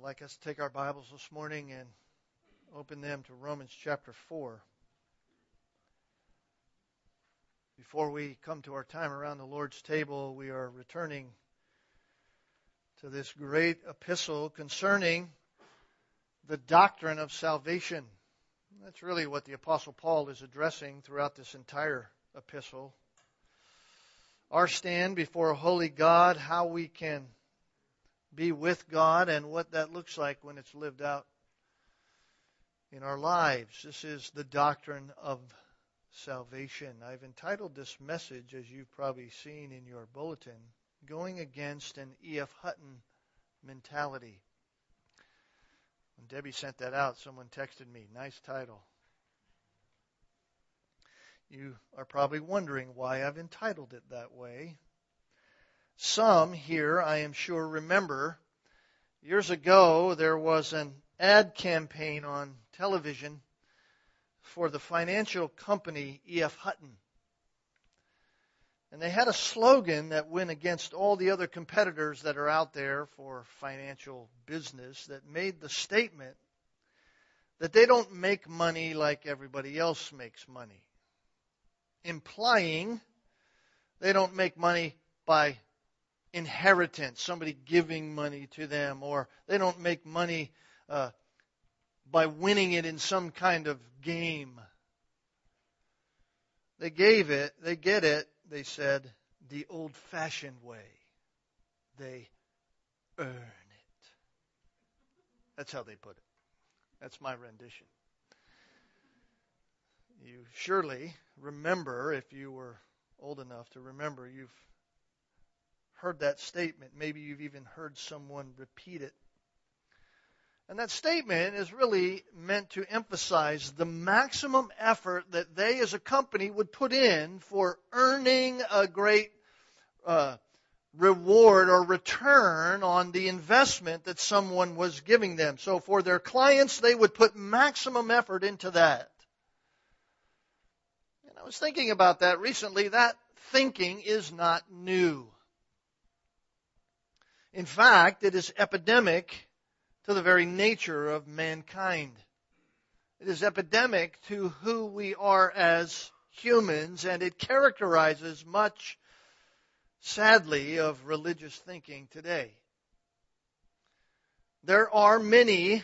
I'd like us to take our Bibles this morning and open them to Romans chapter 4. Before we come to our time around the Lord's table, we are returning to this great epistle concerning the doctrine of salvation. That's really what the Apostle Paul is addressing throughout this entire epistle. Our stand before a holy God, how we can be with God, and what that looks like when it's lived out in our lives. This is the doctrine of salvation. I've entitled this message, as you've probably seen in your bulletin, Going Against an E.F. Hutton Mentality. When Debbie sent that out, someone texted me, nice title. You are probably wondering why I've entitled it that way. Some here, I am sure, remember years ago there was an ad campaign on television for the financial company E.F. Hutton. And they had a slogan that went against all the other competitors that are out there for financial business that made the statement that they don't make money like everybody else makes money, implying they don't make money by inheritance, somebody giving money to them, or they don't make money by winning it in some kind of game. They said, the old-fashioned way. They earn it. That's how they put it. That's my rendition. You surely remember, if you were old enough to remember, you've heard that statement. Maybe you've even heard someone repeat it. And that statement is really meant to emphasize the maximum effort that they as a company would put in for earning a great reward or return on the investment that someone was giving them. So for their clients, they would put maximum effort into that. And I was thinking about that recently. That thinking is not new. In fact, it is epidemic to the very nature of mankind. It is epidemic to who we are as humans, and it characterizes much, sadly, of religious thinking today. There are many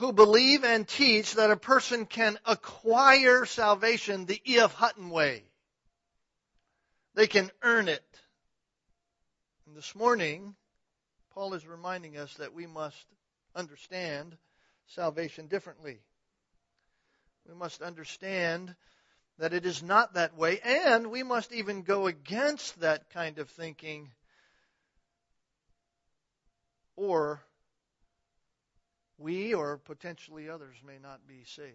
who believe and teach that a person can acquire salvation the E.F. Hutton way. They can earn it. And this morning, Paul is reminding us that we must understand salvation differently. We must understand that it is not that way, and we must even go against that kind of thinking, or we or potentially others may not be saved.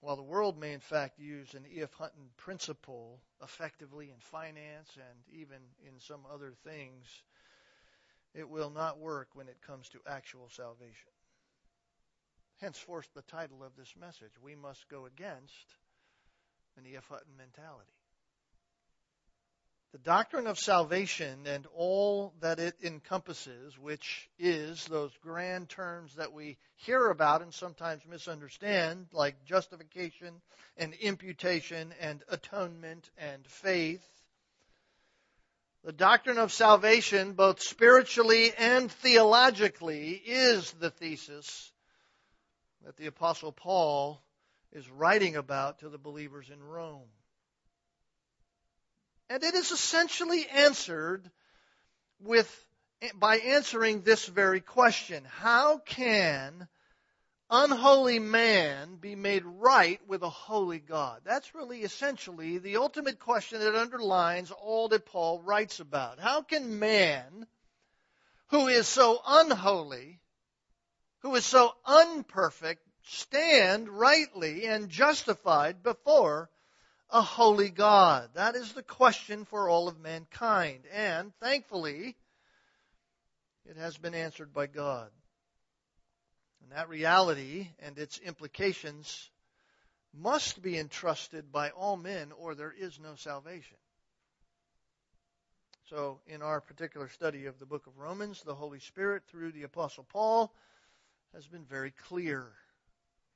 While the world may in fact use an E.F. Hutton principle effectively in finance and even in some other things, it will not work when it comes to actual salvation. Henceforth the title of this message, we must go against an E.F. Hutton mentality. The doctrine of salvation and all that it encompasses, which is those grand terms that we hear about and sometimes misunderstand, like justification and imputation and atonement and faith. The doctrine of salvation, both spiritually and theologically, is the thesis that the Apostle Paul is writing about to the believers in Rome. And it is essentially answered by answering this very question. How can unholy man be made right with a holy God? That's really essentially the ultimate question that underlines all that Paul writes about. How can man, who is so unholy, who is so unperfect, stand rightly and justified before a holy God? That is the question for all of mankind. And thankfully, it has been answered by God. And that reality and its implications must be entrusted by all men, or there is no salvation. So in our particular study of the book of Romans, the Holy Spirit, through the Apostle Paul, has been very clear.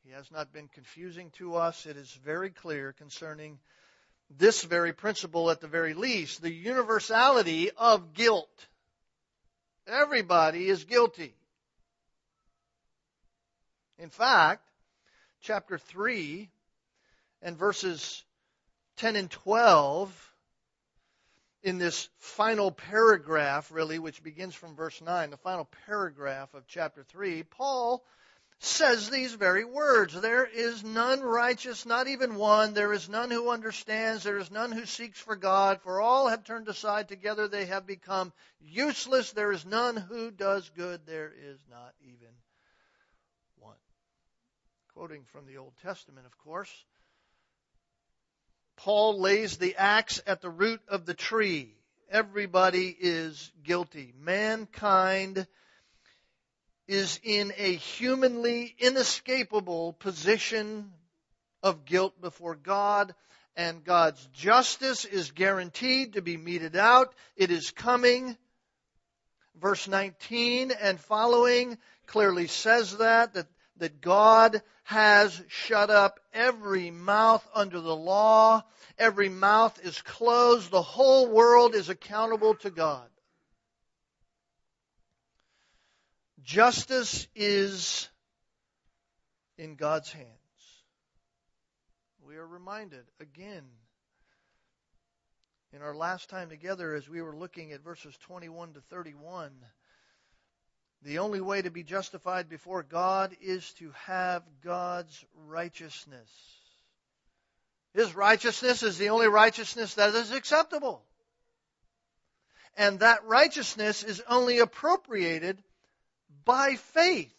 He has not been confusing to us. It is very clear concerning this very principle at the very least, the universality of guilt. Everybody is guilty. In fact, chapter 3 and verses 10 and 12, in this final paragraph, really, which begins from verse 9, the final paragraph of chapter 3, Paul says these very words. There is none righteous, not even one. There is none who understands. There is none who seeks for God. For all have turned aside. Together they have become useless. There is none who does good. There is not even one. Quoting from the Old Testament, of course, Paul lays the axe at the root of the tree. Everybody is guilty. Mankind is in a humanly inescapable position of guilt before God, and God's justice is guaranteed to be meted out. It is coming. Verse 19 and following clearly says that God has shut up every mouth under the law. Every mouth is closed. The whole world is accountable to God. Justice is in God's hands. We are reminded again in our last time together as we were looking at verses 21 to 31, the only way to be justified before God is to have God's righteousness. His righteousness is the only righteousness that is acceptable. And that righteousness is only appropriated by faith,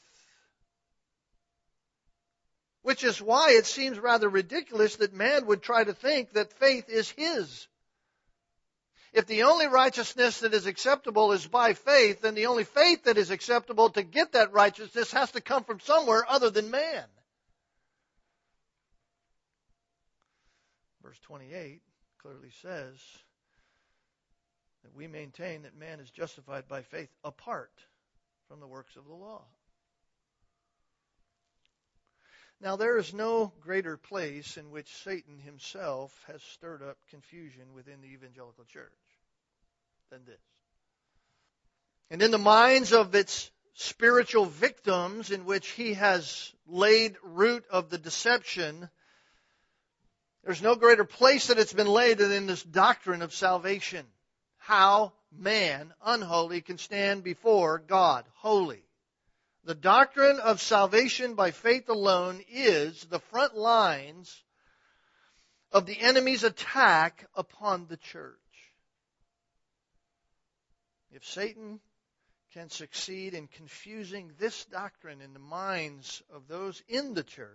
which is why it seems rather ridiculous that man would try to think that faith is his. If the only righteousness that is acceptable is by faith, then the only faith that is acceptable to get that righteousness has to come from somewhere other than man. Verse 28 clearly says that we maintain that man is justified by faith apart from the works of the law. Now there is no greater place in which Satan himself has stirred up confusion within the evangelical church than this. And in the minds of its spiritual victims, in which he has laid root of the deception, there's no greater place that it's been laid than in this doctrine of salvation. How man, unholy, can stand before God, holy. The doctrine of salvation by faith alone is the front lines of the enemy's attack upon the church. If Satan can succeed in confusing this doctrine in the minds of those in the church,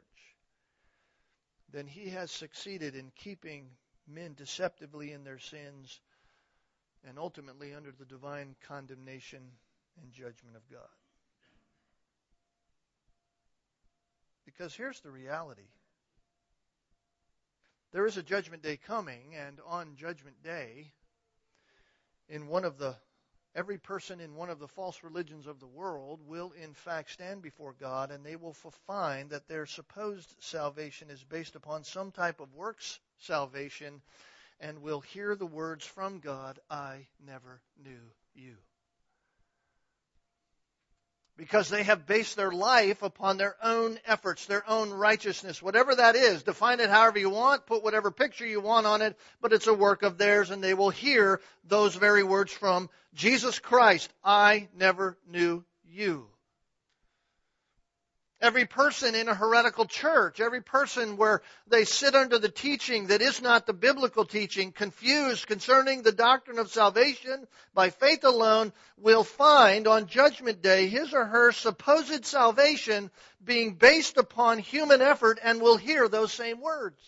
then he has succeeded in keeping men deceptively in their sins and ultimately under the divine condemnation and judgment of God. Because here's the reality. There is a judgment day coming, and on judgment day, every person in one of the false religions of the world will in fact stand before God, and they will find that their supposed salvation is based upon some type of works salvation, and will hear the words from God, "I never knew you." Because they have based their life upon their own efforts, their own righteousness, whatever that is. Define it however you want, put whatever picture you want on it, but it's a work of theirs, and they will hear those very words from Jesus Christ, "I never knew you." Every person in a heretical church, every person where they sit under the teaching that is not the biblical teaching, confused concerning the doctrine of salvation by faith alone, will find on Judgment Day his or her supposed salvation being based upon human effort, and will hear those same words.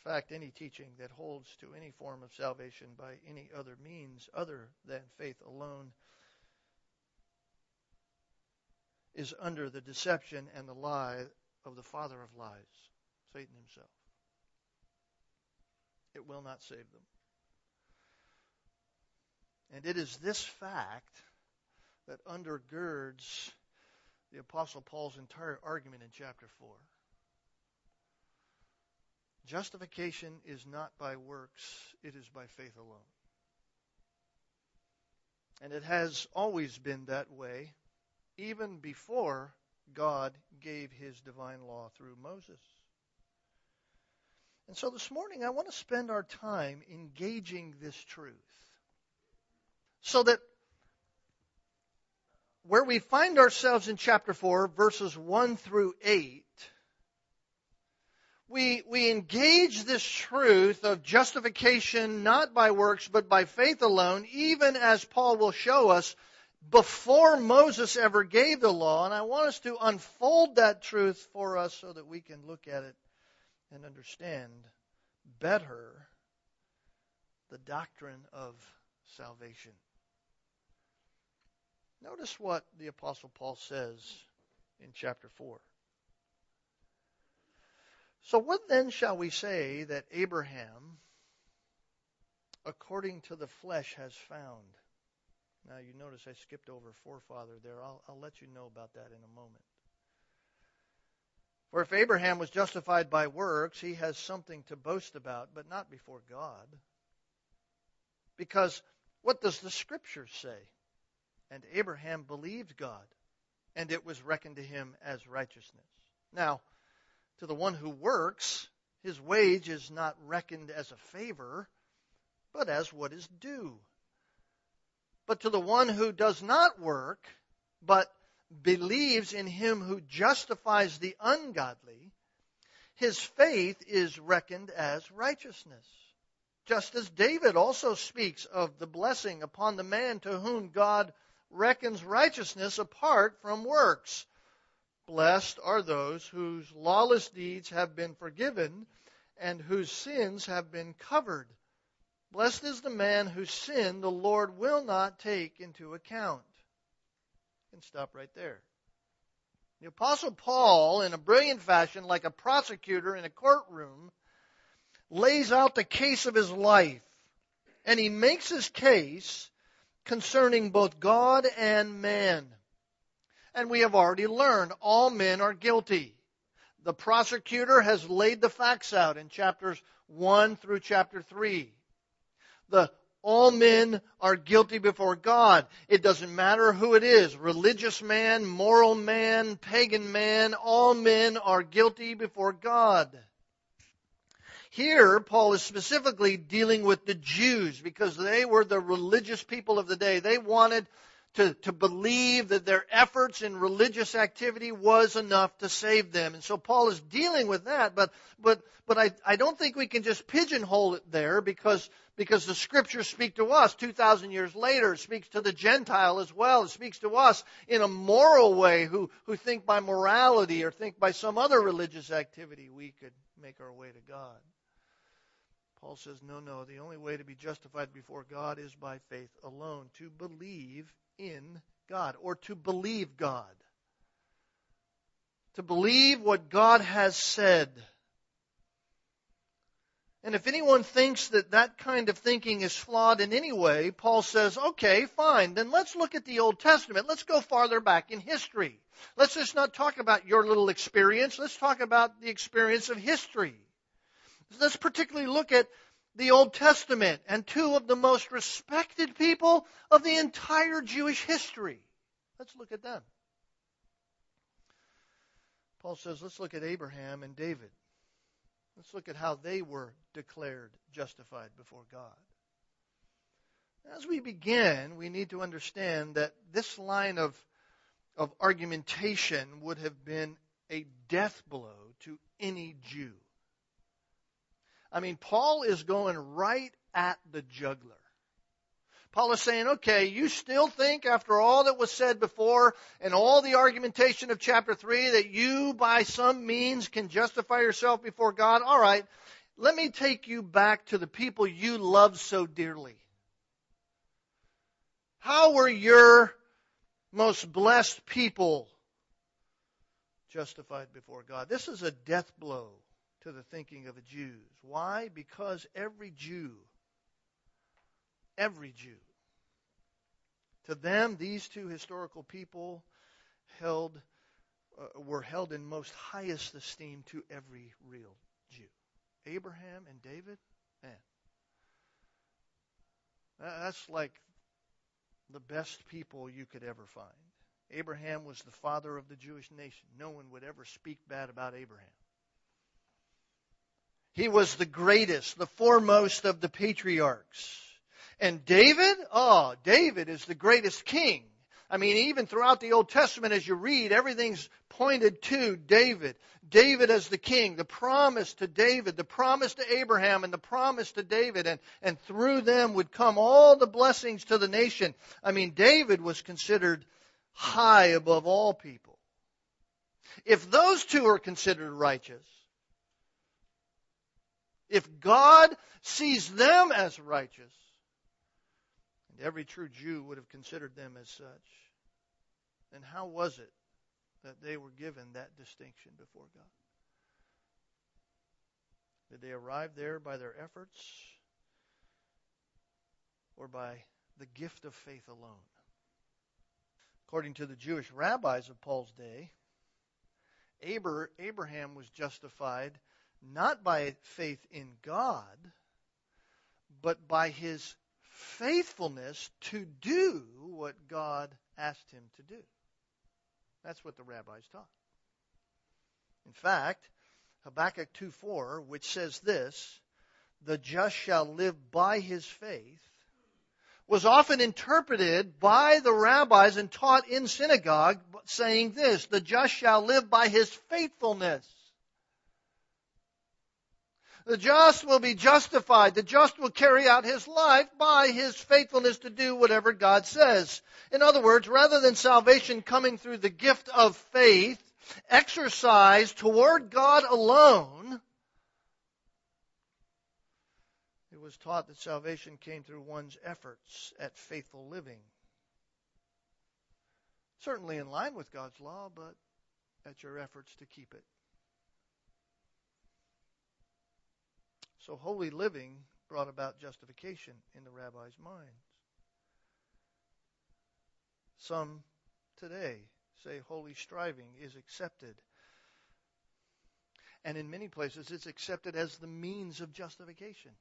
In fact, any teaching that holds to any form of salvation by any other means other than faith alone is under the deception and the lie of the father of lies, Satan himself. it will not save them. And it is this fact that undergirds the Apostle Paul's entire argument in chapter 4. Justification is not by works, it is by faith alone. And it has always been that way, even before God gave his divine law through Moses. And so this morning, I want to spend our time engaging this truth, so that where we find ourselves in chapter 4, verses 1 through 8, we engage this truth of justification not by works but by faith alone, even as Paul will show us before Moses ever gave the law. And I want us to unfold that truth for us so that we can look at it and understand better the doctrine of salvation. Notice what the Apostle Paul says in chapter 4. So what then shall we say that Abraham, according to the flesh, has found? Now you notice I skipped over forefather there. I'll let you know about that in a moment. For if Abraham was justified by works, he has something to boast about, but not before God. Because what does the Scripture say? And Abraham believed God, and it was reckoned to him as righteousness. Now, to the one who works, his wage is not reckoned as a favor, but as what is due. But to the one who does not work, but believes in him who justifies the ungodly, his faith is reckoned as righteousness. Just as David also speaks of the blessing upon the man to whom God reckons righteousness apart from works. Blessed are those whose lawless deeds have been forgiven and whose sins have been covered. Blessed is the man whose sin the Lord will not take into account. And stop right there. The Apostle Paul, in a brilliant fashion, like a prosecutor in a courtroom, lays out the case of his life. And he makes his case concerning both God and man. And we have already learned all men are guilty. The prosecutor has laid the facts out in chapters 1 through chapter 3. The all men are guilty before God. It doesn't matter who it is. Religious man, moral man, pagan man, all men are guilty before God. Here, Paul is specifically dealing with the Jews because they were the religious people of the day. They wanted to believe that their efforts in religious activity was enough to save them. And so Paul is dealing with that, but I don't think we can just pigeonhole it there because the Scriptures speak to us 2,000 years later. It speaks to the Gentile as well. It speaks to us in a moral way who think by morality or think by some other religious activity we could make our way to God. Paul says, no, the only way to be justified before God is by faith alone, to believe in God, or to believe God. To believe what God has said. And if anyone thinks that kind of thinking is flawed in any way, Paul says, okay, fine, then let's look at the Old Testament. Let's go farther back in history. Let's just not talk about your little experience. Let's talk about the experience of history. Let's particularly look at the Old Testament and two of the most respected people of the entire Jewish history. Let's look at them. Paul says, let's look at Abraham and David. Let's look at how they were declared justified before God. As we begin, we need to understand that this line of argumentation would have been a death blow to any Jew. I mean, Paul is going right at the jugular. Paul is saying, okay, you still think after all that was said before and all the argumentation of chapter 3 that you by some means can justify yourself before God? All right, let me take you back to the people you love so dearly. How were your most blessed people justified before God? This is a death blow to the thinking of the Jews. Why? Because every Jew, to them, these two historical people were held in most highest esteem to every real Jew. Abraham and David, man. That's like the best people you could ever find. Abraham was the father of the Jewish nation. No one would ever speak bad about Abraham. He was the greatest, the foremost of the patriarchs. And David? Oh, David is the greatest king. I mean, even throughout the Old Testament, as you read, everything's pointed to David. David as the king, the promise to David, the promise to Abraham, and the promise to David. And through them would come all the blessings to the nation. I mean, David was considered high above all people. If those two are considered righteous, if God sees them as righteous, every true Jew would have considered them as such. And how was it that they were given that distinction before God? Did they arrive there by their efforts or by the gift of faith alone? According to the Jewish rabbis of Paul's day, Abraham was justified not by faith in God, but by his faithfulness to do what God asked him to do. That's what the rabbis taught. In fact, Habakkuk 2:4, which says this, "The just shall live by his faith," was often interpreted by the rabbis and taught in synagogue, saying this, "The just shall live by his faithfulness." The just will be justified. The just will carry out his life by his faithfulness to do whatever God says. In other words, rather than salvation coming through the gift of faith, exercised toward God alone, it was taught that salvation came through one's efforts at faithful living. Certainly in line with God's law, but at your efforts to keep it. So holy living brought about justification in the rabbis' minds. Some today say holy striving is accepted. And in many places it's accepted as the means of justification.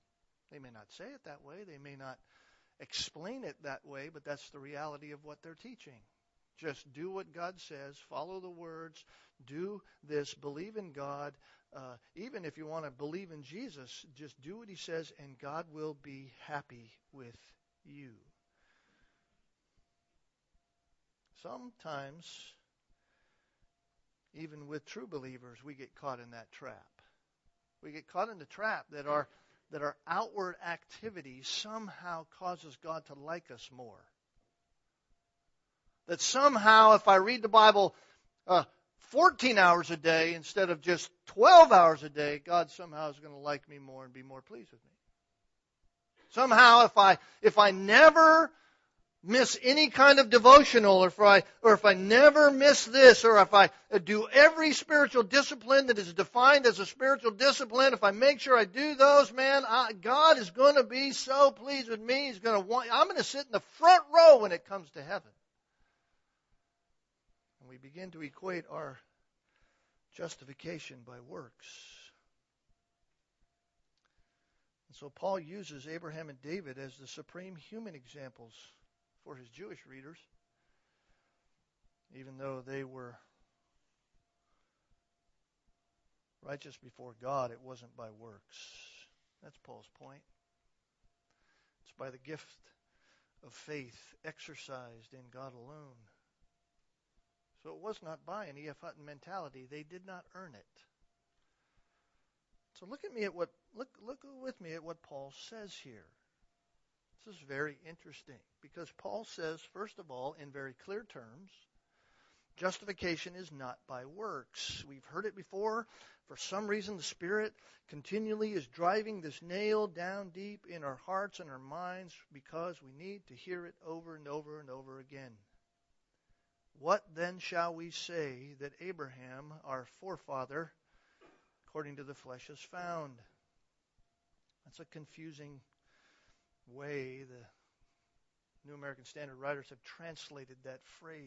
They may not say it that way. They may not explain it that way. But that's the reality of what they're teaching. Just do what God says. Follow the words. Do this. Believe in God. Even if you want to believe in Jesus, just do what he says and God will be happy with you. Sometimes, even with true believers, we get caught in that trap. We get caught in the trap that our outward activity somehow causes God to like us more. That somehow, if I read the Bible 14 hours a day instead of just 12 hours a day, God somehow is going to like me more and be more pleased with me. Somehow, if I never miss any kind of devotional, or if I never miss this, or if I do every spiritual discipline that is defined as a spiritual discipline, if I make sure I do those, God is going to be so pleased with me. I'm going to sit in the front row when it comes to heaven. We begin to equate our justification by works. And so Paul uses Abraham and David as the supreme human examples for his Jewish readers, even though they were righteous before God, it wasn't by works. That's Paul's point. It's by the gift of faith exercised in God alone. So it was not by an E.F. Hutton mentality. They did not earn it. So look with me at what Paul says here. This is very interesting because Paul says, first of all, in very clear terms, justification is not by works. We've heard it before. For some reason, the Spirit continually is driving this nail down deep in our hearts and our minds because we need to hear it over and over and over again. What then shall we say that Abraham, our forefather, according to the flesh is found. That's a confusing way the New American Standard writers have translated that phrase.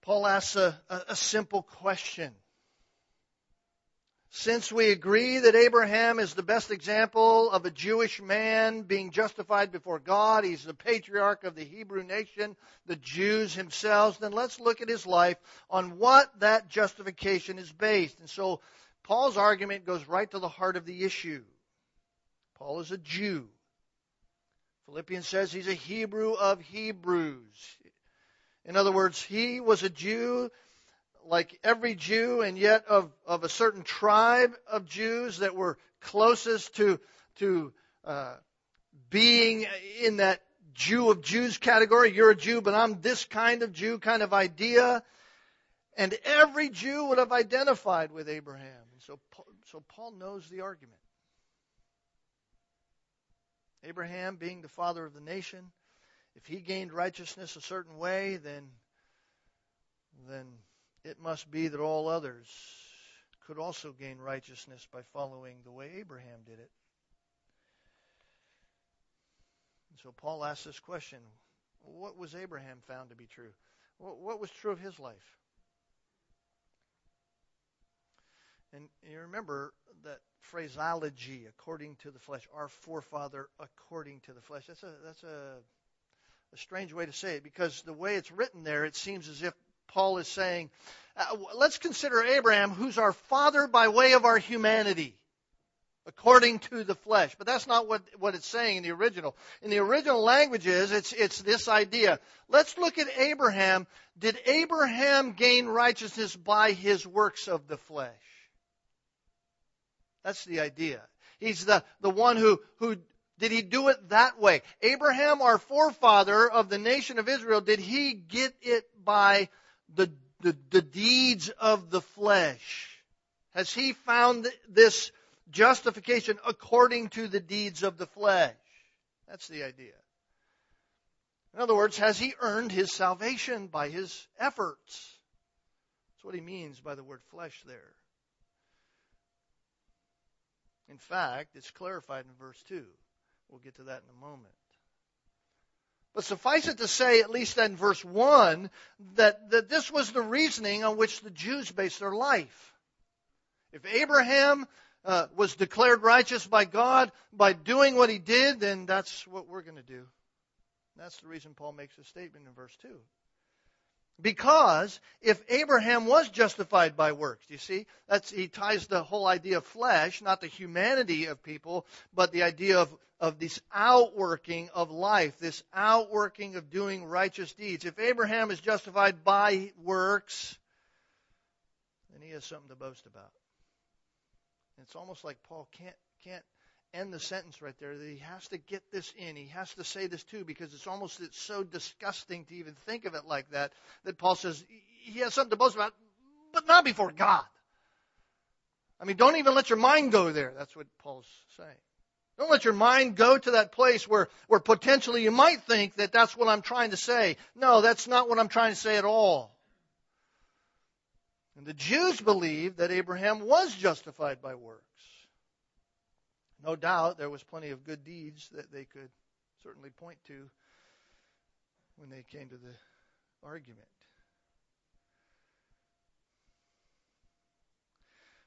Paul asks a simple question. Since we agree that Abraham is the best example of a Jewish man being justified before God, he's the patriarch of the Hebrew nation, the Jews themselves, then let's look at his life on what that justification is based. And so Paul's argument goes right to the heart of the issue. Paul is a Jew. Philippians says he's a Hebrew of Hebrews. In other words, he was a Jew like every Jew, and yet of a certain tribe of Jews that were closest to being in that Jew of Jews category. You're a Jew, but I'm this kind of Jew kind of idea. And every Jew would have identified with Abraham. And so Paul knows the argument. Abraham being the father of the nation, if he gained righteousness a certain way, then it must be that all others could also gain righteousness by following the way Abraham did it. And so Paul asks this question, what was Abraham found to be true? What was true of his life? And you remember that phraseology, according to the flesh, our forefather according to the flesh. That's a strange way to say it, because the way it's written there, it seems as if Paul is saying, let's consider Abraham, who's our father by way of our humanity, according to the flesh. But that's not what it's saying in the original. In the original languages, it's this idea. Let's look at Abraham. Did Abraham gain righteousness by his works of the flesh? That's the idea. He's the one who did he do it that way? Abraham, our forefather of the nation of Israel, did he get it by the deeds of the flesh? Has he found this justification according to the deeds of the flesh? That's the idea. In other words, has he earned his salvation by his efforts? That's what he means by the word flesh there. In fact, it's clarified in verse 2. We'll get to that in a moment. But suffice it to say, at least in verse 1, that this was the reasoning on which the Jews based their life. If Abraham was declared righteous by God by doing what he did, then that's what we're going to do. And that's the reason Paul makes a statement in verse 2. Because if Abraham was justified by works, you see, he ties the whole idea of flesh, not the humanity of people, but the idea of this outworking of life, this outworking of doing righteous deeds. If Abraham is justified by works, then he has something to boast about. It's almost like Paul can't end the sentence right there, that he has to get this in. He has to say this too, because it's so disgusting to even think of it like that, that Paul says he has something to boast about, but not before God. I mean, don't even let your mind go there. That's what Paul's saying. Don't let your mind go to that place where potentially you might think that that's what I'm trying to say. No, that's not what I'm trying to say at all. And the Jews believed that Abraham was justified by works. No doubt there was plenty of good deeds that they could certainly point to when they came to the argument.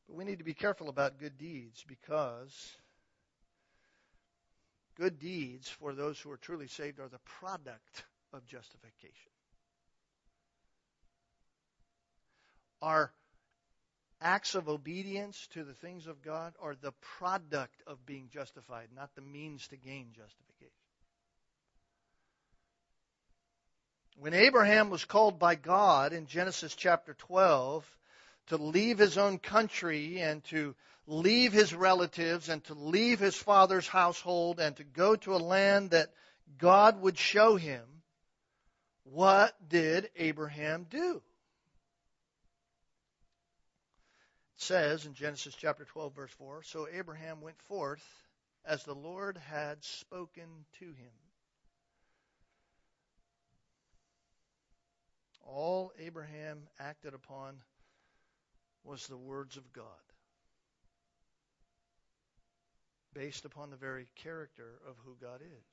But we need to be careful about good deeds, because good deeds for those who are truly saved are the product of justification. Our acts of obedience to the things of God are the product of being justified, not the means to gain justification. When Abraham was called by God in Genesis chapter 12 to leave his own country and to leave his relatives and to leave his father's household and to go to a land that God would show him, what did Abraham do? Says in Genesis chapter 12, verse 4, so Abraham went forth as the Lord had spoken to him. All Abraham acted upon was the words of God, based upon the very character of who God is.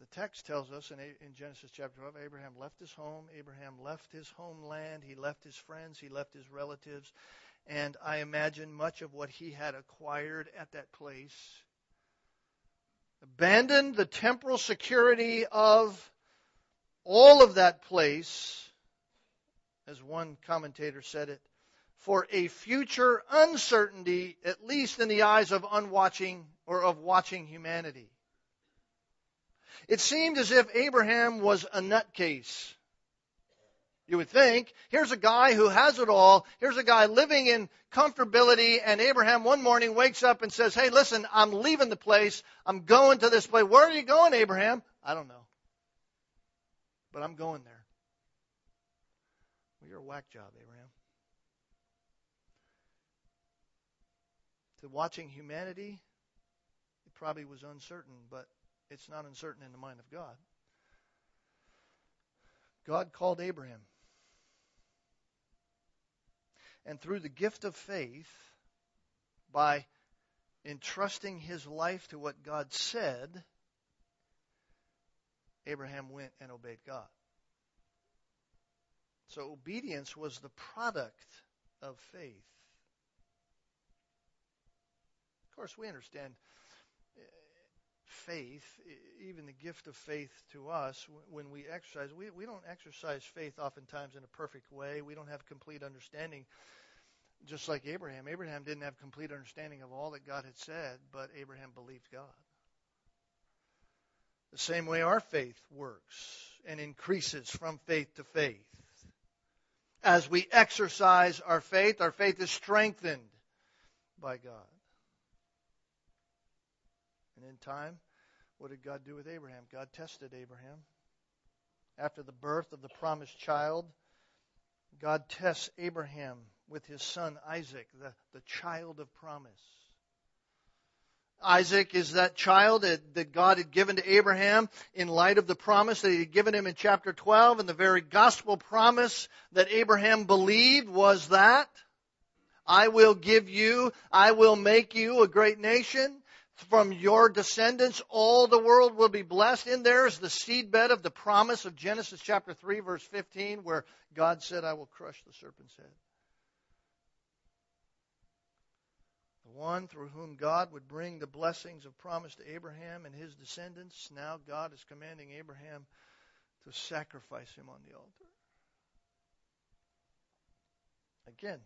The text tells us in Genesis chapter 12, Abraham left his home, Abraham left his homeland, he left his friends, he left his relatives, and I imagine much of what he had acquired at that place. Abandoned the temporal security of all of that place, as one commentator said it, for a future uncertainty, at least in the eyes of watching humanity. It seemed as if Abraham was a nutcase. You would think, here's a guy who has it all. Here's a guy living in comfortability. And Abraham one morning wakes up and says, hey, listen, I'm leaving the place. I'm going to this place. Where are you going, Abraham? I don't know. But I'm going there. Well, you're a whack job, Abraham. To watching humanity, it probably was uncertain, but it's not uncertain in the mind of God. God called Abraham. And through the gift of faith, by entrusting his life to what God said, Abraham went and obeyed God. So obedience was the product of faith. Of course, we understand faith, even the gift of faith to us, when we exercise, we don't exercise faith oftentimes in a perfect way. We don't have complete understanding, just like Abraham. Abraham didn't have complete understanding of all that God had said, but Abraham believed God. The same way our faith works and increases from faith to faith. As we exercise our faith is strengthened by God. And in time, what did God do with Abraham? God tested Abraham. After the birth of the promised child, God tests Abraham with his son Isaac, the child of promise. Isaac is that child that God had given to Abraham in light of the promise that he had given him in chapter 12. And the very gospel promise that Abraham believed was that, I will give you, I will make you a great nation. From your descendants, all the world will be blessed. In there is the seedbed of the promise of Genesis chapter 3, verse 15, where God said, I will crush the serpent's head. The one through whom God would bring the blessings of promise to Abraham and his descendants, now God is commanding Abraham to sacrifice him on the altar. Again,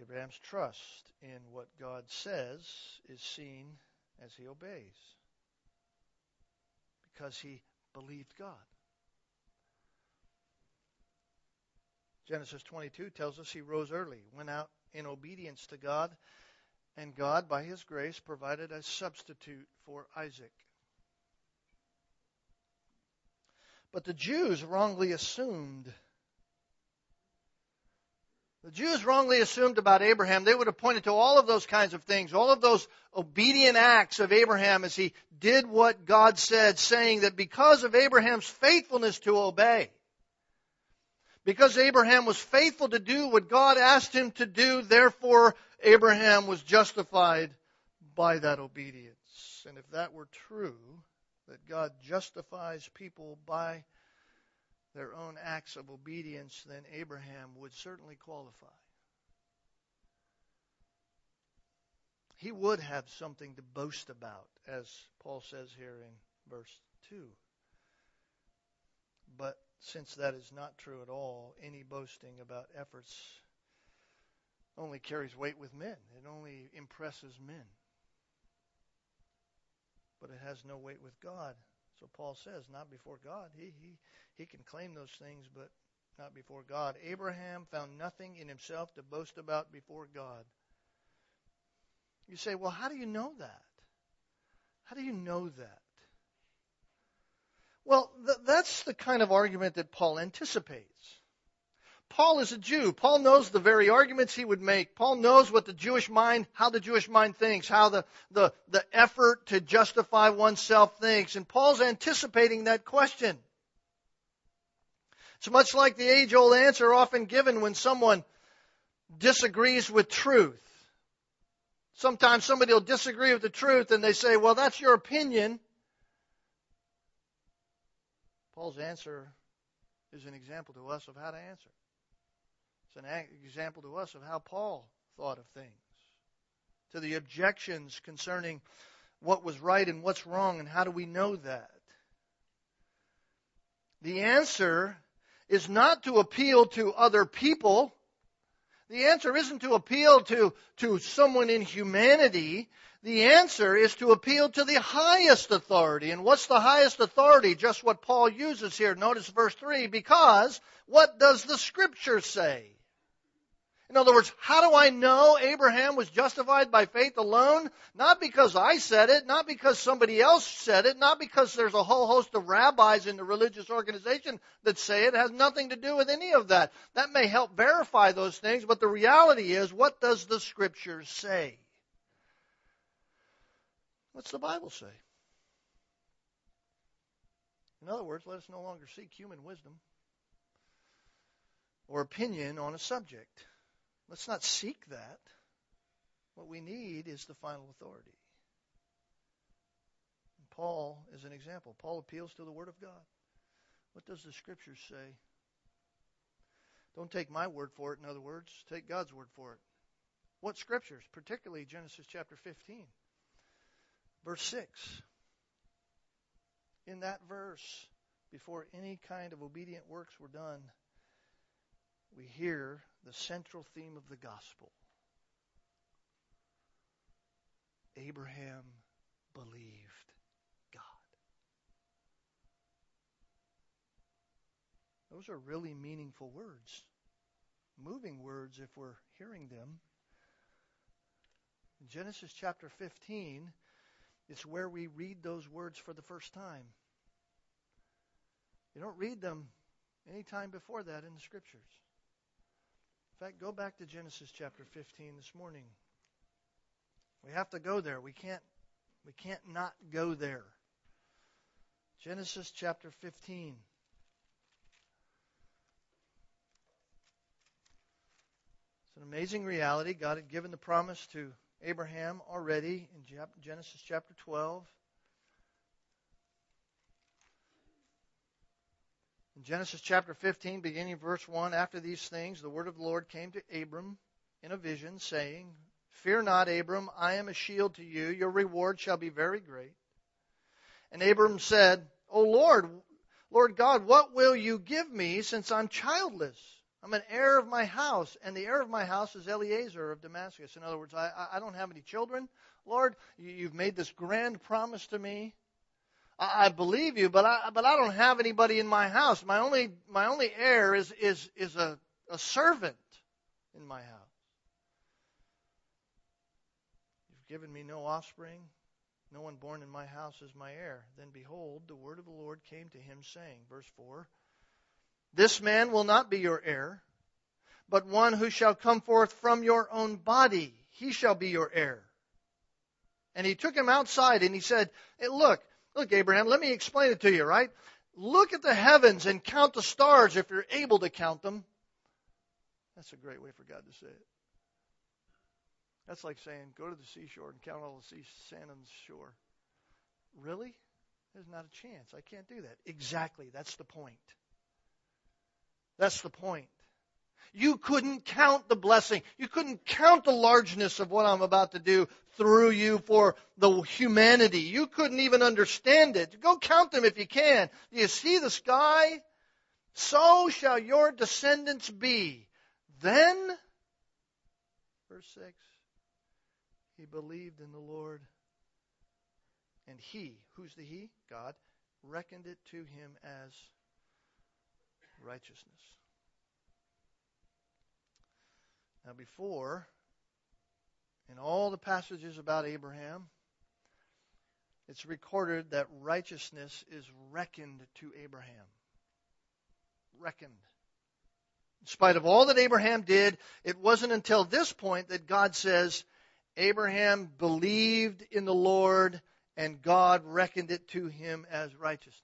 Abraham's trust in what God says is seen as he obeys, because he believed God. Genesis 22 tells us he rose early, went out in obedience to God, and God, by his grace, provided a substitute for Isaac. But the Jews wrongly assumed about Abraham, they would have pointed to all of those kinds of things, all of those obedient acts of Abraham as he did what God said, saying that because of Abraham's faithfulness to obey, because Abraham was faithful to do what God asked him to do, therefore Abraham was justified by that obedience. And if that were true, that God justifies people by their own acts of obedience, then Abraham would certainly qualify. He would have something to boast about, as Paul says here in verse 2. But since that is not true at all, any boasting about efforts only carries weight with men. It only impresses men. But it has no weight with God. So Paul says, not before God. He can claim those things, but not before God. Abraham found nothing in himself to boast about before God. You say, well, how do you know that? How do you know that? Well, that's the kind of argument that Paul anticipates. Paul is a Jew. Paul knows the very arguments he would make. Paul knows what the Jewish mind, how the Jewish mind thinks, how the effort to justify oneself thinks. And Paul's anticipating that question. It's much like the age-old answer often given when someone disagrees with truth. Sometimes somebody will disagree with the truth and they say, well, that's your opinion. Paul's answer is an example to us of how to answer. It's an example to us of how Paul thought of things. To the objections concerning what was right and what's wrong and how do we know that. The answer is not to appeal to other people. The answer isn't to appeal to someone in humanity. The answer is to appeal to the highest authority. And what's the highest authority? Just what Paul uses here. Notice verse 3. Because what does the Scripture say? In other words, how do I know Abraham was justified by faith alone? Not because I said it, not because somebody else said it, not because there's a whole host of rabbis in the religious organization that say it. It has nothing to do with any of that. That may help verify those things, but the reality is, what does the Scripture say? What's the Bible say? In other words, let us no longer seek human wisdom or opinion on a subject. Let's not seek that. What we need is the final authority. And Paul is an example. Paul appeals to the Word of God. What does the Scriptures say? Don't take my word for it, in other words. Take God's word for it. What Scriptures? Particularly Genesis chapter 15, verse 6. In that verse, before any kind of obedient works were done, we hear the central theme of the gospel. Abraham believed God. Those are really meaningful words. Moving words if we're hearing them. In Genesis chapter 15, it's where we read those words for the first time. You don't read them any time before that in the Scriptures. In fact, go back to Genesis chapter 15 this morning. We have to go there. We can't not go there. Genesis chapter 15. It's an amazing reality. God had given the promise to Abraham already in Genesis chapter 12. In Genesis chapter 15, beginning verse 1, after these things, the word of the Lord came to Abram in a vision, saying, Fear not, Abram, I am a shield to you. Your reward shall be very great. And Abram said, O Lord God, what will you give me since I'm childless? I'm an heir of my house, and the heir of my house is Eliezer of Damascus. In other words, I don't have any children. Lord, you've made this grand promise to me. I believe you, but I don't have anybody in my house. My only heir is a servant in my house. You've given me no offspring. No one born in my house is my heir. Then behold, the word of the Lord came to him, saying, verse 4, This man will not be your heir, but one who shall come forth from your own body. He shall be your heir. And he took him outside, and he said, Hey, Look, Abraham, let me explain it to you, right? Look at the heavens and count the stars if you're able to count them. That's a great way for God to say it. That's like saying, go to the seashore and count all the sea sand on the shore. Really? There's not a chance. I can't do that. Exactly. That's the point. That's the point. You couldn't count the blessing. You couldn't count the largeness of what I'm about to do through you for the humanity. You couldn't even understand it. Go count them if you can. Do you see the sky? So shall your descendants be. Then, verse 6, he believed in the Lord. And he, who's the he? God, reckoned it to him as righteousness. Now before, in all the passages about Abraham, it's recorded that righteousness is reckoned to Abraham. Reckoned. In spite of all that Abraham did, it wasn't until this point that God says, Abraham believed in the Lord, and God reckoned it to him as righteousness.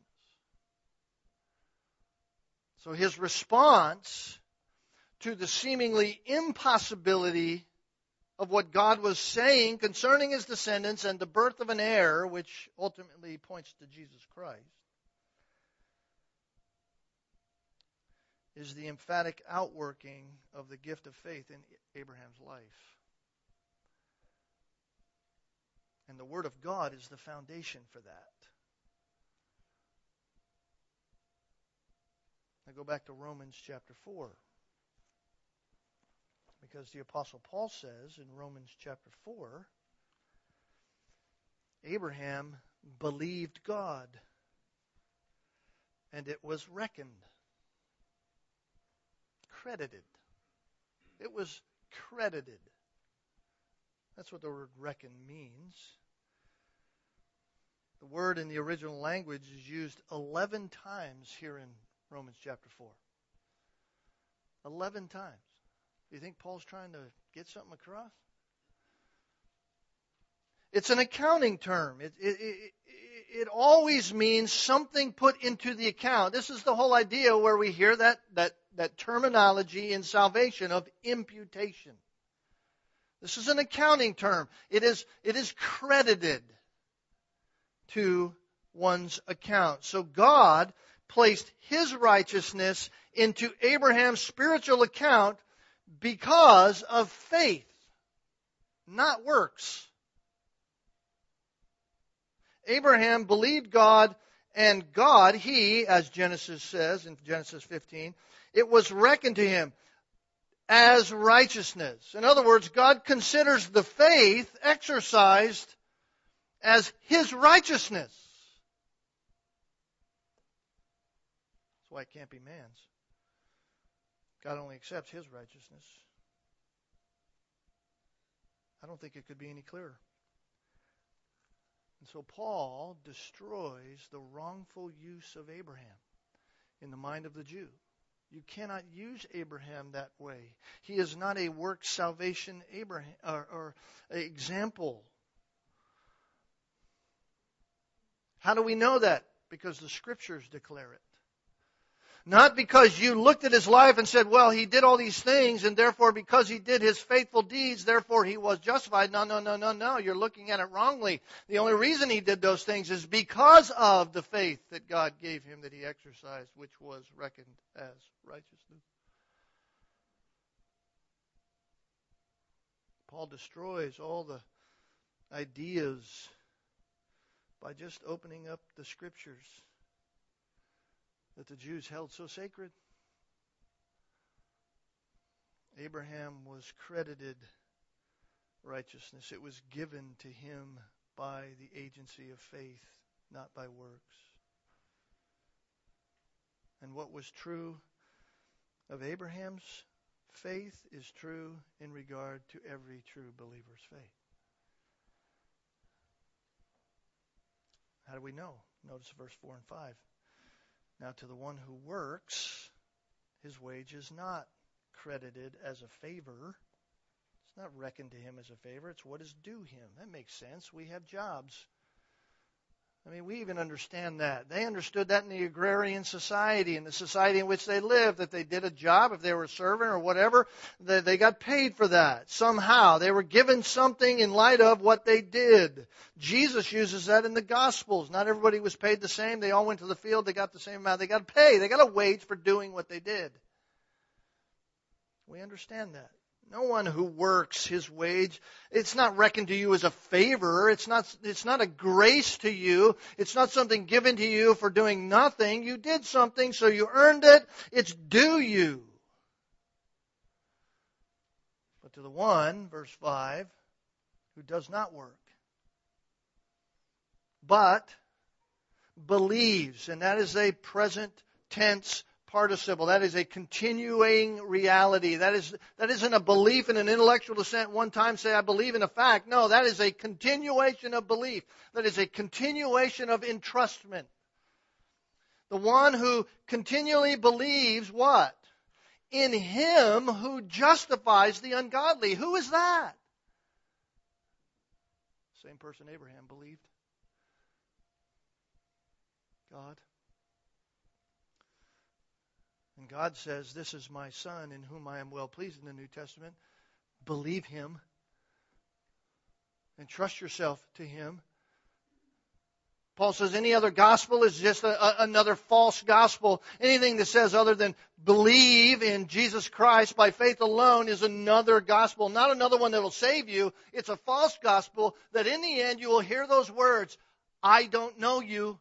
So his response to the seemingly impossibility of what God was saying concerning his descendants and the birth of an heir, which ultimately points to Jesus Christ, is the emphatic outworking of the gift of faith in Abraham's life. And the Word of God is the foundation for that. Now go back to Romans chapter 4. Because the Apostle Paul says in Romans chapter 4, Abraham believed God, and it was reckoned, credited. It was credited. That's what the word reckon means. The word in the original language is used 11 times here in Romans chapter 4. 11 times. Do you think Paul's trying to get something across? It's an accounting term. It always means something put into the account. This is the whole idea where we hear that terminology in salvation of imputation. This is an accounting term. It is credited to one's account. So God placed his righteousness into Abraham's spiritual account because of faith, not works. Abraham believed God, and God, he, as Genesis says in Genesis 15, it was reckoned to him as righteousness. In other words, God considers the faith exercised as his righteousness. That's why it can't be man's. God only accepts his righteousness. I don't think it could be any clearer. And so Paul destroys the wrongful use of Abraham in the mind of the Jew. You cannot use Abraham that way. He is not a work salvation Abraham or example. How do we know that? Because the Scriptures declare it. Not because you looked at his life and said, well, he did all these things, and therefore because he did his faithful deeds, therefore he was justified. No. You're looking at it wrongly. The only reason he did those things is because of the faith that God gave him that he exercised, which was reckoned as righteousness. Paul destroys all the ideas by just opening up the Scriptures that the Jews held so sacred. Abraham was credited righteousness. It was given to him by the agency of faith, not by works. And what was true of Abraham's faith is true in regard to every true believer's faith. How do we know? Notice verse 4 and 5. Now, to the one who works, his wage is not credited as a favor. It's not reckoned to him as a favor. It's what is due him. That makes sense. We have jobs. I mean, we even understand that. They understood that in the agrarian society, in the society in which they lived, that they did a job, if they were a servant or whatever, they got paid for that somehow. They were given something in light of what they did. Jesus uses that in the Gospels. Not everybody was paid the same. They all went to the field. They got the same amount. They got to pay. They got a wage for doing what they did. We understand that. No one who works his wage, it's not reckoned to you as a favor. It's not a grace to you. It's not something given to you for doing nothing. You did something, so you earned it. It's due you. But to the one, verse 5, who does not work, but believes, and that is a present tense participle. That is a continuing reality. That isn't a belief in an intellectual assent one time, say, I believe in a fact. No, that is a continuation of belief. That is a continuation of entrustment. The one who continually believes what? In him who justifies the ungodly. Who is that? Same person Abraham believed. God. And God says, this is my son in whom I am well pleased in the New Testament. Believe him and trust yourself to him. Paul says any other gospel is just another false gospel. Anything that says other than believe in Jesus Christ by faith alone is another gospel. Not another one that will save you. It's a false gospel that in the end you will hear those words, I don't know you.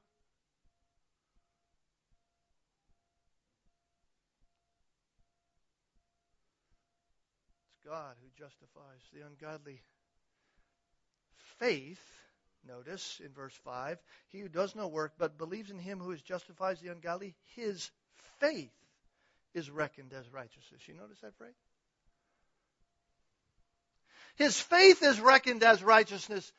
It's God who justifies the ungodly. Faith, notice in verse 5, he who does no work but believes in him who justifies the ungodly, his faith is reckoned as righteousness. You notice that phrase? His faith is reckoned as righteousness.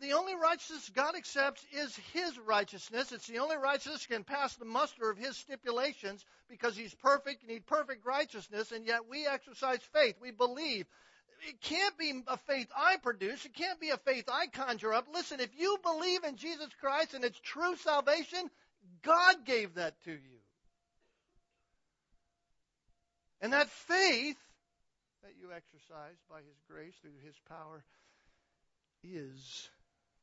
The only righteousness God accepts is his righteousness. It's the only righteousness that can pass the muster of his stipulations because he's perfect and he's perfect righteousness, and yet we exercise faith. We believe. It can't be a faith I produce. It can't be a faith I conjure up. Listen, if you believe in Jesus Christ and it's true salvation, God gave that to you. And that faith that you exercise by his grace through his power is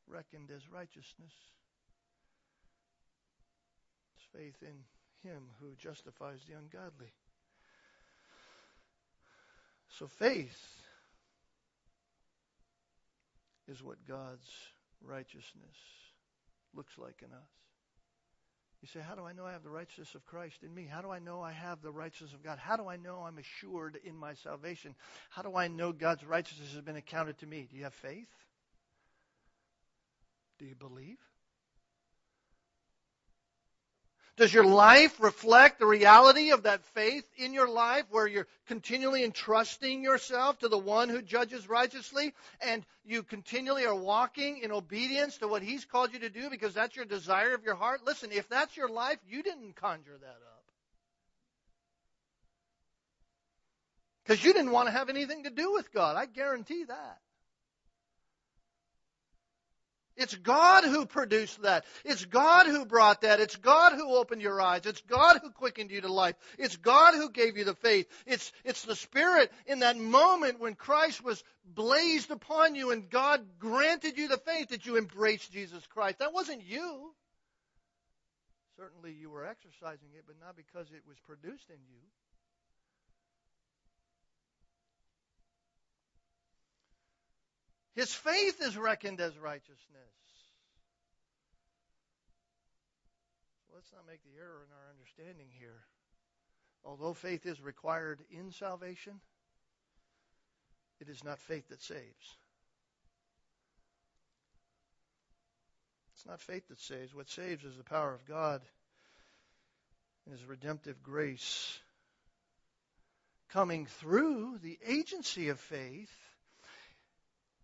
reckoned as righteousness. It's faith in him who justifies the ungodly. So faith is what God's righteousness looks like in us. You say, how do I know I have the righteousness of Christ in me? How do I know I have the righteousness of God? How do I know I'm assured in my salvation? How do I know God's righteousness has been accounted to me? Do you have faith? Do you believe? Does your life reflect the reality of that faith in your life where you're continually entrusting yourself to the one who judges righteously and you continually are walking in obedience to what he's called you to do because that's your desire of your heart? Listen, if that's your life, you didn't conjure that up. Because you didn't want to have anything to do with God. I guarantee that. It's God who produced that. It's God who brought that. It's God who opened your eyes. It's God who quickened you to life. It's God who gave you the faith. It's the Spirit in that moment when Christ was blazed upon you and God granted you the faith that you embraced Jesus Christ. That wasn't you. Certainly you were exercising it, but not because it was produced in you. His faith is reckoned as righteousness. Let's not make the error in our understanding here. Although faith is required in salvation, it is not faith that saves. It's not faith that saves. What saves is the power of God and his redemptive grace coming through the agency of faith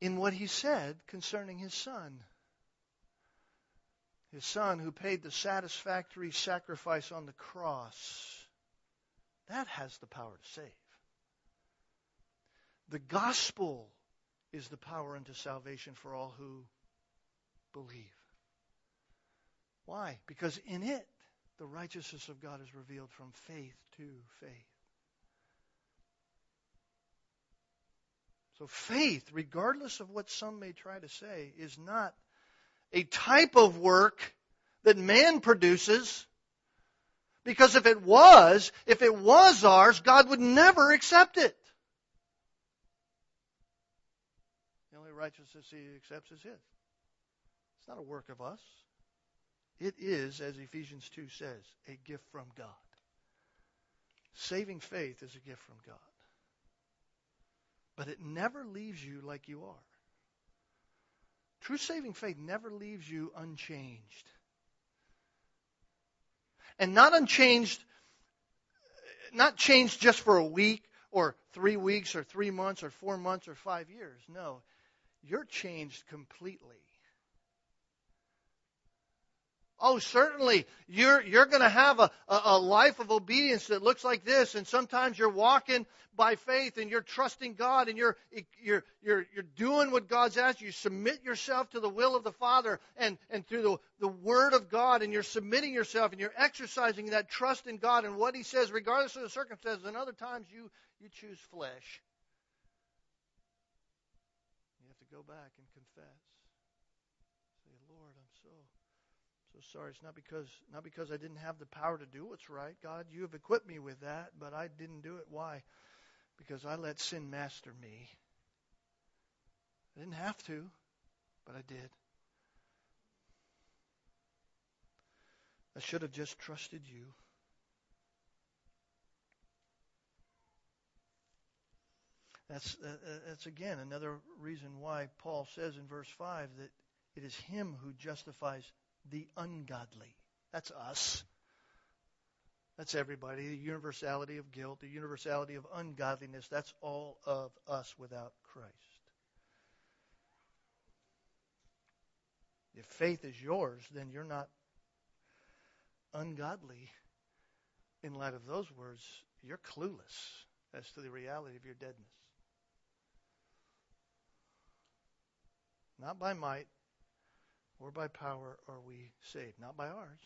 in what he said concerning his son. His son who paid the satisfactory sacrifice on the cross. That has the power to save. The gospel is the power unto salvation for all who believe. Why? Because in it, the righteousness of God is revealed from faith to faith. So faith, regardless of what some may try to say, is not a type of work that man produces. Because if it was ours, God would never accept it. The only righteousness he accepts is his. It's not a work of us. It is, as Ephesians 2 says, a gift from God. Saving faith is a gift from God. But it never leaves you like you are. True saving faith never leaves you unchanged. And not changed just for a week or 3 weeks or 3 months or 4 months or 5 years. No, you're changed completely. Oh, certainly, you're going to have a life of obedience that looks like this. And sometimes you're walking by faith and you're trusting God and you're doing what God's asked you. You submit yourself to the will of the Father and through the Word of God, and you're submitting yourself and you're exercising that trust in God and what He says, regardless of the circumstances. And other times you choose flesh. You have to go back and confess. Say, Lord, I'm so sorry. It's not because I didn't have the power to do what's right. God, you have equipped me with that, but I didn't do it. Why? Because I let sin master me. I didn't have to, but I did. I should have just trusted you. That's again another reason why Paul says in verse 5 that it is Him who justifies the ungodly. That's us. That's everybody. The universality of guilt, the universality of ungodliness, that's all of us without Christ. If faith is yours, then you're not ungodly. In light of those words, you're clueless as to the reality of your deadness. Not by might, or by power are we saved. Not by ours.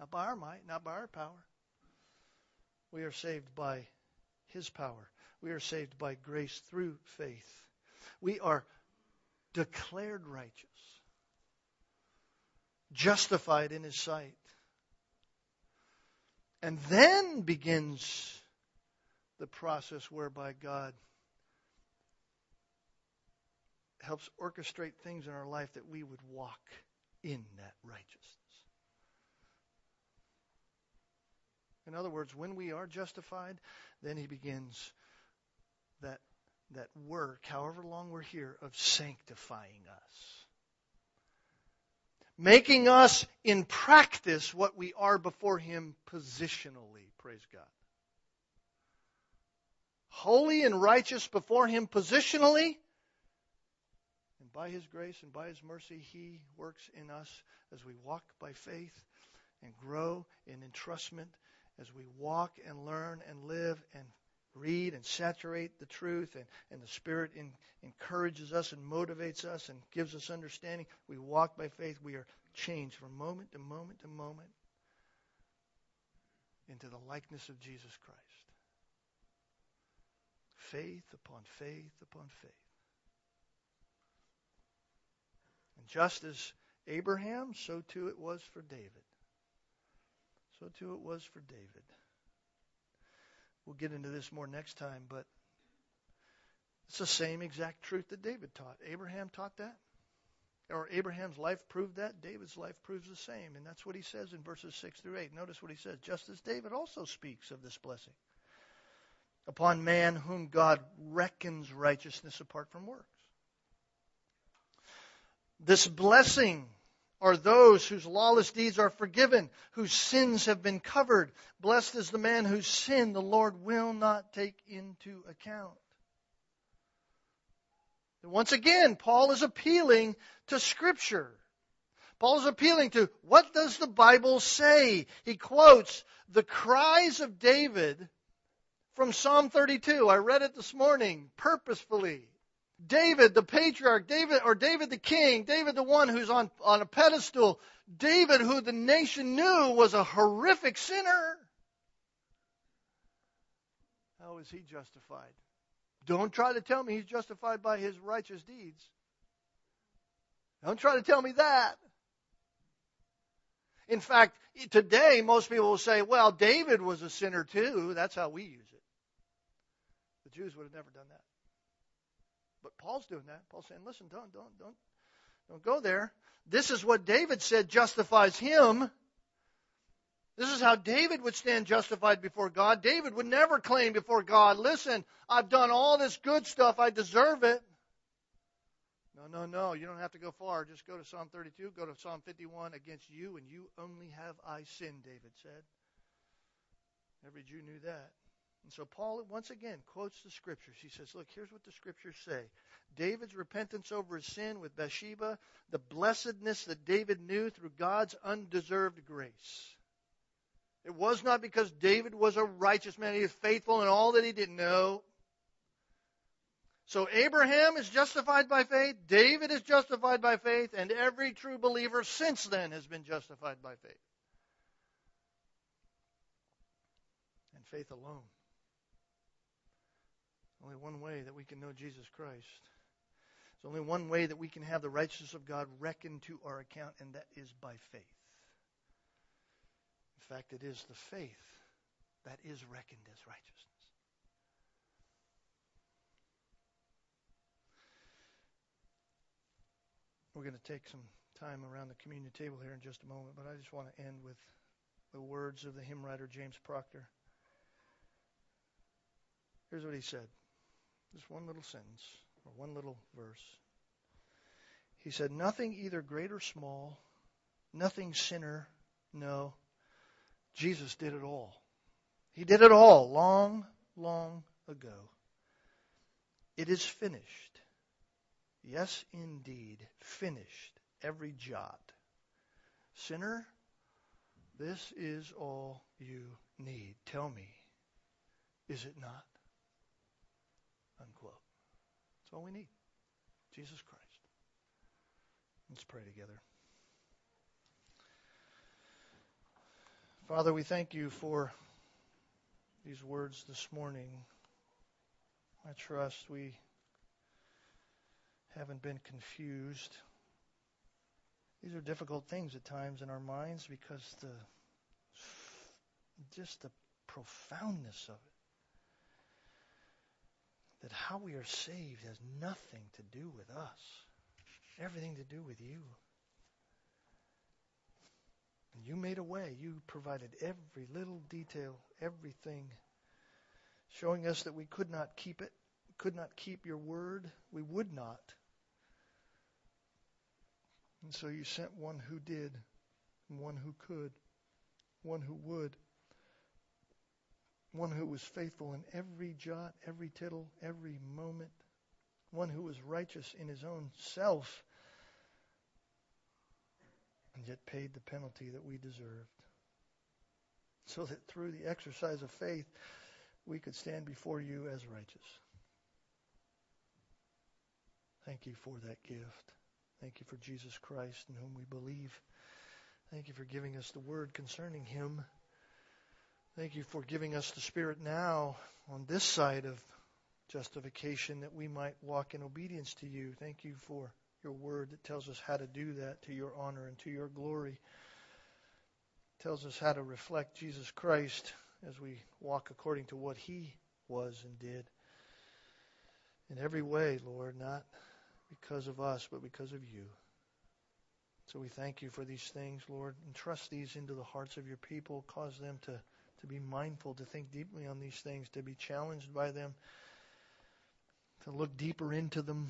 Not by our might. Not by our power. We are saved by His power. We are saved by grace through faith. We are declared righteous. Justified in His sight. And then begins the process whereby God helps orchestrate things in our life that we would walk in that righteousness. In other words, when we are justified, then He begins that work, however long we're here, of sanctifying us. Making us in practice what we are before Him positionally, praise God. Holy and righteous before Him positionally. And by His grace and by His mercy, He works in us as we walk by faith and grow in entrustment, as we walk and learn and live and read and saturate the truth, and the Spirit encourages us and motivates us and gives us understanding. We walk by faith. We are changed from moment to moment to moment into the likeness of Jesus Christ. Faith upon faith upon faith. And just as Abraham, so too it was for David. So too it was for David. We'll get into this more next time, but it's the same exact truth that David taught. Abraham taught that. Or Abraham's life proved that. David's life proves the same. And that's what he says in verses 6 through 8. Notice what he says. Just as David also speaks of this blessing upon man whom God reckons righteousness apart from works. This blessing are those whose lawless deeds are forgiven, whose sins have been covered. Blessed is the man whose sin the Lord will not take into account. And once again, Paul is appealing to Scripture. Paul is appealing to what does the Bible say? He quotes the cries of David from Psalm 32. I read it this morning purposefully. David, the patriarch, David the king, David the one who's on a pedestal, David who the nation knew was a horrific sinner. How is he justified? Don't try to tell me he's justified by his righteous deeds. Don't try to tell me that. In fact, today most people will say, well, David was a sinner too. That's how we use it. The Jews would have never done that. But Paul's doing that. Paul's saying, listen, don't go there. This is what David said justifies him. This is how David would stand justified before God. David would never claim before God, listen, I've done all this good stuff. I deserve it. No. You don't have to go far. Just go to Psalm 32. Go to Psalm 51. Against you and you only have I sinned, David said. Every Jew knew that. And so Paul once again quotes the Scriptures. He says, look, here's what the Scriptures say. David's repentance over his sin with Bathsheba, the blessedness that David knew through God's undeserved grace. It was not because David was a righteous man. He was faithful in all that he did. No. So Abraham is justified by faith. David is justified by faith. And every true believer since then has been justified by faith. And faith alone. Only one way that we can know Jesus Christ. There's only one way that we can have the righteousness of God reckoned to our account, and that is by faith. In fact, it is the faith that is reckoned as righteousness. We're going to take some time around the communion table here in just a moment, but I just want to end with the words of the hymn writer James Proctor. Here's what he said. Just one little sentence, or one little verse. He said, nothing either great or small, nothing sinner, no, Jesus did it all. He did it all long, long ago. It is finished. Yes, indeed, finished every jot. Sinner, this is all you need. Tell me, is it not? Unquote. That's all we need. Jesus Christ. Let's pray together. Father, we thank you for these words this morning. I trust we haven't been confused. These are difficult things at times in our minds because just the profoundness of it. That how we are saved has nothing to do with us. Everything to do with you. You made a way. You provided every little detail, everything, showing us that we could not keep it, could not keep your word. We would not. And so you sent one who did, and one who could, one who would, one who was faithful in every jot, every tittle, every moment, one who was righteous in his own self, and yet paid the penalty that we deserved. So that through the exercise of faith, we could stand before you as righteous. Thank you for that gift. Thank you for Jesus Christ, in whom we believe. Thank you for giving us the word concerning him. Thank you for giving us the Spirit now on this side of justification, that we might walk in obedience to you. Thank you for your word that tells us how to do that to your honor and to your glory. It tells us how to reflect Jesus Christ as we walk according to what he was and did. In every way, Lord, not because of us, but because of you. So we thank you for these things, Lord, and trust these into the hearts of your people. Cause them to be mindful, to think deeply on these things, to be challenged by them, to look deeper into them,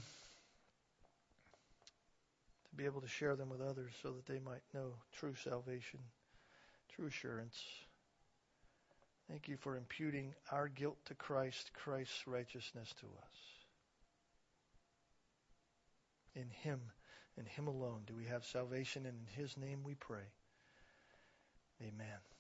be able to share them with others so that they might know true salvation, true assurance. Thank you for imputing our guilt to Christ, Christ's righteousness to us. In him and him alone do we have salvation, and in his name we pray. Amen.